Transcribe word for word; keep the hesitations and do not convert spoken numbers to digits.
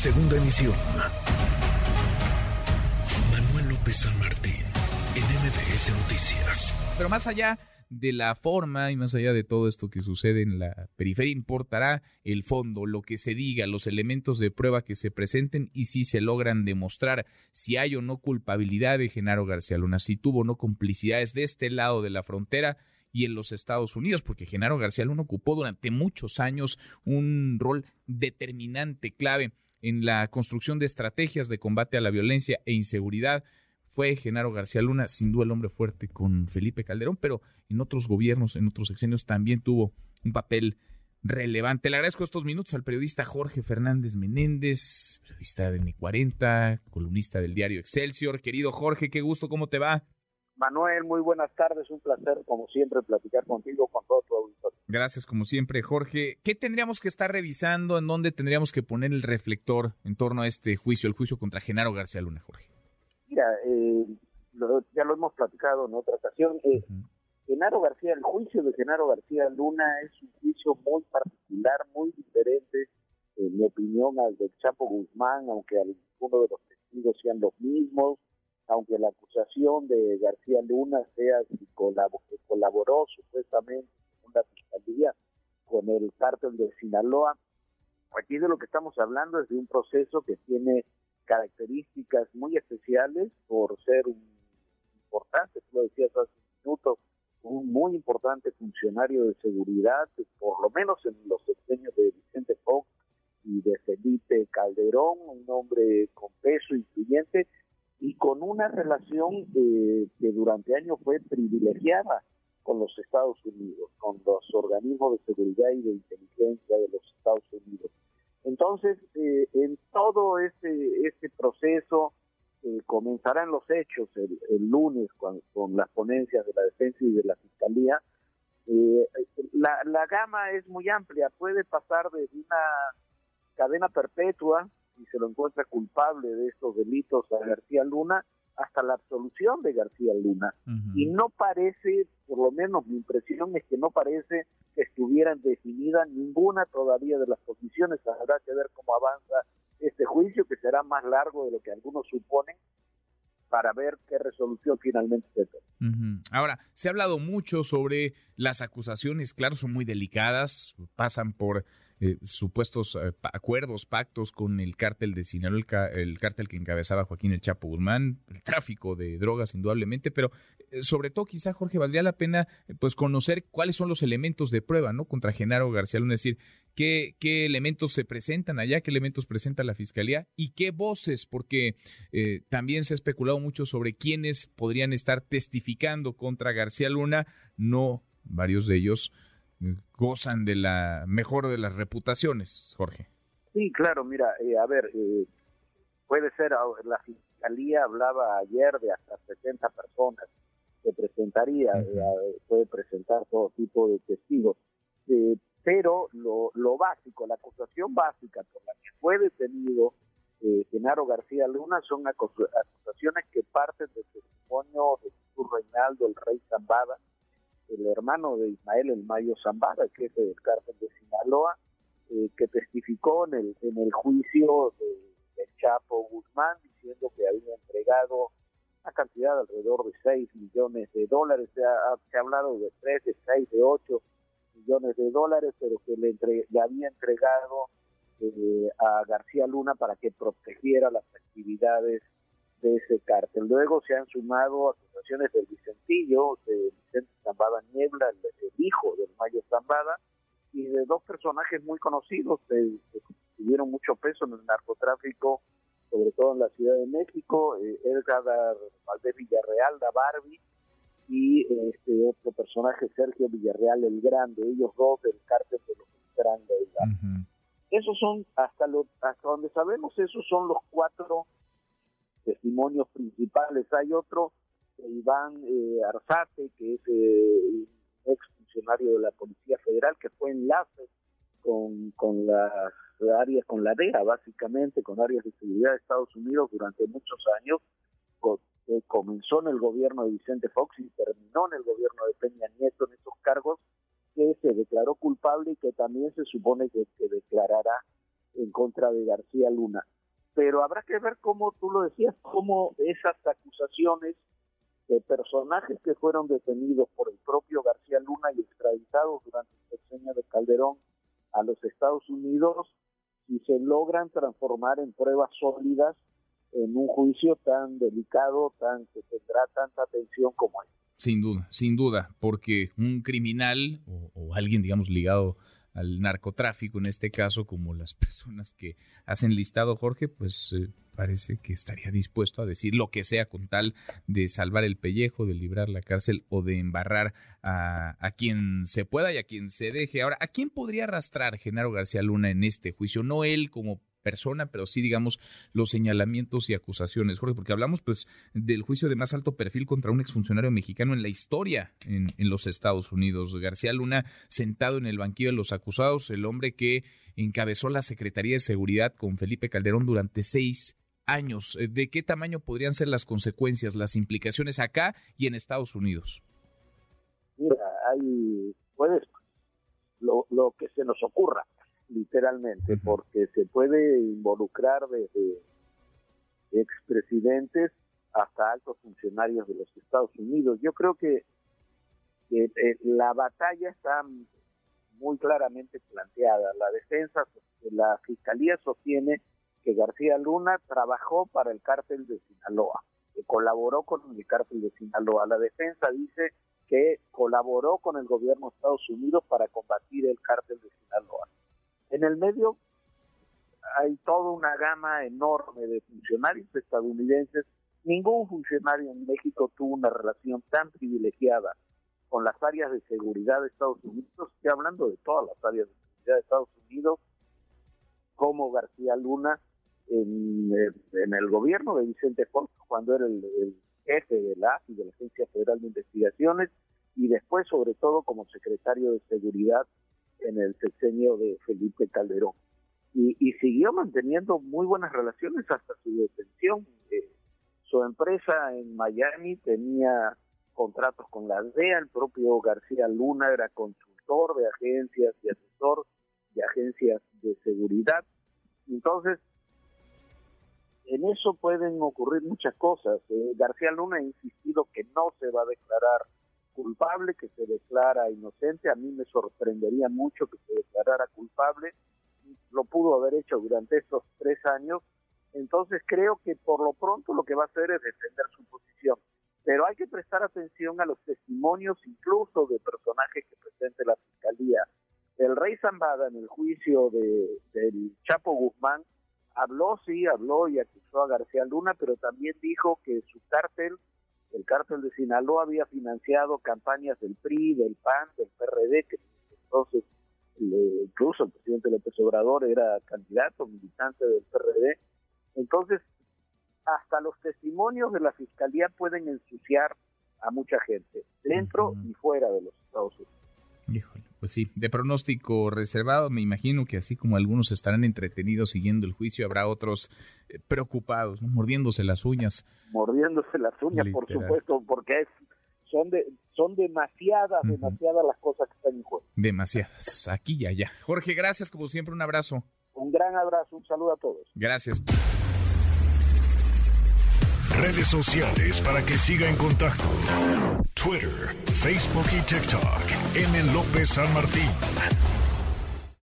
Segunda emisión. Manuel López San Martín, en M V S Noticias. Pero más allá de la forma y más allá de todo esto que sucede en la periferia, importará el fondo, lo que se diga, los elementos de prueba que se presenten y si se logran demostrar, si hay o no culpabilidad de Genaro García Luna, si tuvo o no complicidades de este lado de la frontera y en los Estados Unidos, porque Genaro García Luna ocupó durante muchos años un rol determinante, clave en la construcción de estrategias de combate a la violencia e inseguridad. Fue Genaro García Luna, sin duda el hombre fuerte con Felipe Calderón, pero en otros gobiernos, en otros sexenios también tuvo un papel relevante. Le agradezco estos minutos al periodista Jorge Fernández Menéndez, periodista de N cuarenta, columnista del diario Excelsior. Querido Jorge, qué gusto, ¿cómo te va? Manuel, muy buenas tardes, un placer como siempre platicar contigo, con todo tu auditorio. Gracias como siempre, Jorge. ¿Qué tendríamos que estar revisando, en dónde tendríamos que poner el reflector en torno a este juicio, el juicio contra Genaro García Luna, Jorge? Mira, eh, lo, ya lo hemos platicado en otra ocasión, eh, uh-huh. Genaro García, el juicio de Genaro García Luna es un juicio muy particular, muy diferente, en mi opinión, al del Chapo Guzmán, aunque algunos de los testigos sean los mismos, aunque la acusación de García Luna sea si colaboró, colaboró supuestamente con la Fiscalía, con el Cártel de Sinaloa. Aquí de lo que estamos hablando es de un proceso que tiene características muy especiales por ser un importante, tú lo decías hace un minuto, un muy importante funcionario de seguridad, por lo menos en los sexenios de Vicente Fox y de Felipe Calderón, un hombre con peso influyente y con una relación eh, que durante años fue privilegiada con los Estados Unidos, con los organismos de seguridad y de inteligencia de los Estados Unidos. Entonces, eh, en todo este, este proceso eh, comenzarán los hechos el, el lunes con, con las ponencias de la defensa y de la fiscalía. Eh, la, la gama es muy amplia, puede pasar de una cadena perpetua, si se lo encuentra culpable de estos delitos a García Luna, hasta la absolución de García Luna. Uh-huh. Y no parece, por lo menos mi impresión es que no parece que estuvieran definidas ninguna todavía de las posiciones. Habrá que ver cómo avanza este juicio, que será más largo de lo que algunos suponen, para ver qué resolución finalmente se toma. Uh-huh. Ahora, se ha hablado mucho sobre las acusaciones, claro, son muy delicadas, pasan por Eh, supuestos eh, pa- acuerdos, pactos con el cártel de Sinaloa, el, ca- el cártel que encabezaba Joaquín el Chapo Guzmán, el tráfico de drogas indudablemente, pero eh, sobre todo quizá, Jorge, valdría la pena eh, pues conocer cuáles son los elementos de prueba, ¿no?, contra Genaro García Luna, es decir, qué, qué elementos se presentan allá, qué elementos presenta la Fiscalía y qué voces, porque eh, también se ha especulado mucho sobre quiénes podrían estar testificando contra García Luna, no varios de ellos gozan de la mejor de las reputaciones, Jorge. Sí, claro, mira, eh, a ver, eh, puede ser, la Fiscalía hablaba ayer de hasta setenta personas que presentaría, uh-huh. eh, puede presentar todo tipo de testigos, eh, pero lo, lo básico, la acusación básica por la que fue detenido eh, Genaro García Luna son acusaciones que parten del testimonio de su Reinaldo, el rey Zambada, el hermano de Ismael, el Mayo Zambada, el jefe del cártel de Sinaloa, eh, que testificó en el, en el juicio del de Chapo Guzmán, diciendo que había entregado una cantidad de alrededor de seis millones de dólares, se ha, se ha hablado de tres, de seis, de ocho millones de dólares, pero que le, entre, le había entregado eh, a García Luna para que protegiera las actividades de ese cártel. Luego se han sumado acusaciones del Vicentillo, de Vicente Zambada Niebla, el, el hijo del Mayo Zambada, y de dos personajes muy conocidos que, que tuvieron mucho peso en el narcotráfico, sobre todo en la Ciudad de México, eh, Edgar Valdez Villarreal, la Barbie, y eh, este otro personaje, Sergio Villarreal el Grande, ellos dos del cártel de los Grandes. Uh-huh. Esos son, hasta, lo, hasta donde sabemos, esos son los cuatro testimonios principales. Hay otro, Iván eh, Arzate, que es eh, ex funcionario de la Policía Federal, que fue enlace con, con las áreas, con la D E A, básicamente, con áreas de seguridad de Estados Unidos durante muchos años. Con, eh, comenzó en el gobierno de Vicente Fox y terminó en el gobierno de Peña Nieto en esos cargos, que se declaró culpable y que también se supone que, que declarará en contra de García Luna. Pero habrá que ver, cómo tú lo decías, cómo esas acusaciones de personajes que fueron detenidos por el propio García Luna y extraditados durante el sexenio de Calderón a los Estados Unidos, si se logran transformar en pruebas sólidas en un juicio tan delicado, tan que tendrá tanta atención como este. Sin duda, sin duda, porque un criminal o, o alguien, digamos, ligado al narcotráfico, en este caso, como las personas que hacen listado, Jorge, pues eh, parece que estaría dispuesto a decir lo que sea con tal de salvar el pellejo, de librar la cárcel o de embarrar a, a quien se pueda y a quien se deje. Ahora, ¿a quién podría arrastrar Genaro García Luna en este juicio? No él como persona, pero sí, digamos, los señalamientos y acusaciones, Jorge, porque hablamos pues del juicio de más alto perfil contra un exfuncionario mexicano en la historia en, en los Estados Unidos. García Luna sentado en el banquillo de los acusados, el hombre que encabezó la Secretaría de Seguridad con Felipe Calderón durante seis años. ¿De qué tamaño podrían ser las consecuencias, las implicaciones acá y en Estados Unidos? Mira, hay, puedes, lo, lo que se nos ocurra, literalmente, porque se puede involucrar desde expresidentes hasta altos funcionarios de los Estados Unidos. Yo creo que, que la batalla está muy claramente planteada. La defensa, la Fiscalía sostiene que García Luna trabajó para el Cártel de Sinaloa, que colaboró con el Cártel de Sinaloa. La defensa dice que colaboró con el gobierno de Estados Unidos para combatir el Cártel de Sinaloa. En el medio hay toda una gama enorme de funcionarios estadounidenses. Ningún funcionario en México tuvo una relación tan privilegiada con las áreas de seguridad de Estados Unidos, estoy hablando de todas las áreas de seguridad de Estados Unidos, como García Luna en, en el gobierno de Vicente Fox, cuando era el, el jefe de la A F I, de la Agencia Federal de Investigaciones, y después, sobre todo, como secretario de Seguridad en el sexenio de Felipe Calderón. Y, y siguió manteniendo muy buenas relaciones hasta su detención. Eh, su empresa en Miami tenía contratos con la D E A, el propio García Luna era consultor de agencias y asesor de agencias de seguridad. Entonces, en eso pueden ocurrir muchas cosas. Eh, García Luna ha insistido que no se va a declarar culpable, que se declara inocente. A mí me sorprendería mucho que se declarara culpable. Lo pudo haber hecho durante estos tres años. Entonces creo que por lo pronto lo que va a hacer es defender su posición. Pero hay que prestar atención a los testimonios, incluso de personajes que presente la Fiscalía. El rey Zambada en el juicio de, del Chapo Guzmán habló, sí, habló y acusó a García Luna, pero también dijo que su cártel, el Cártel de Sinaloa, había financiado campañas del P R I, del P A N, del P R D, que entonces le, incluso el presidente López Obrador era candidato, militante del P R D. Entonces, hasta los testimonios de la Fiscalía pueden ensuciar a mucha gente, dentro uh-huh. y fuera de los Estados Unidos. Híjole, pues sí, de pronóstico reservado, me imagino que así como algunos estarán entretenidos siguiendo el juicio, habrá otros eh, preocupados, ¿no? mordiéndose las uñas. Mordiéndose las uñas, literal. Por supuesto, porque es, son de, son demasiadas, uh-huh. demasiadas las cosas que están en juego. Demasiadas, aquí y allá. Jorge, gracias, como siempre, un abrazo. Un gran abrazo, un saludo a todos. Gracias. Redes sociales para que siga en contacto: Twitter, Facebook y TikTok. M. López San Martín.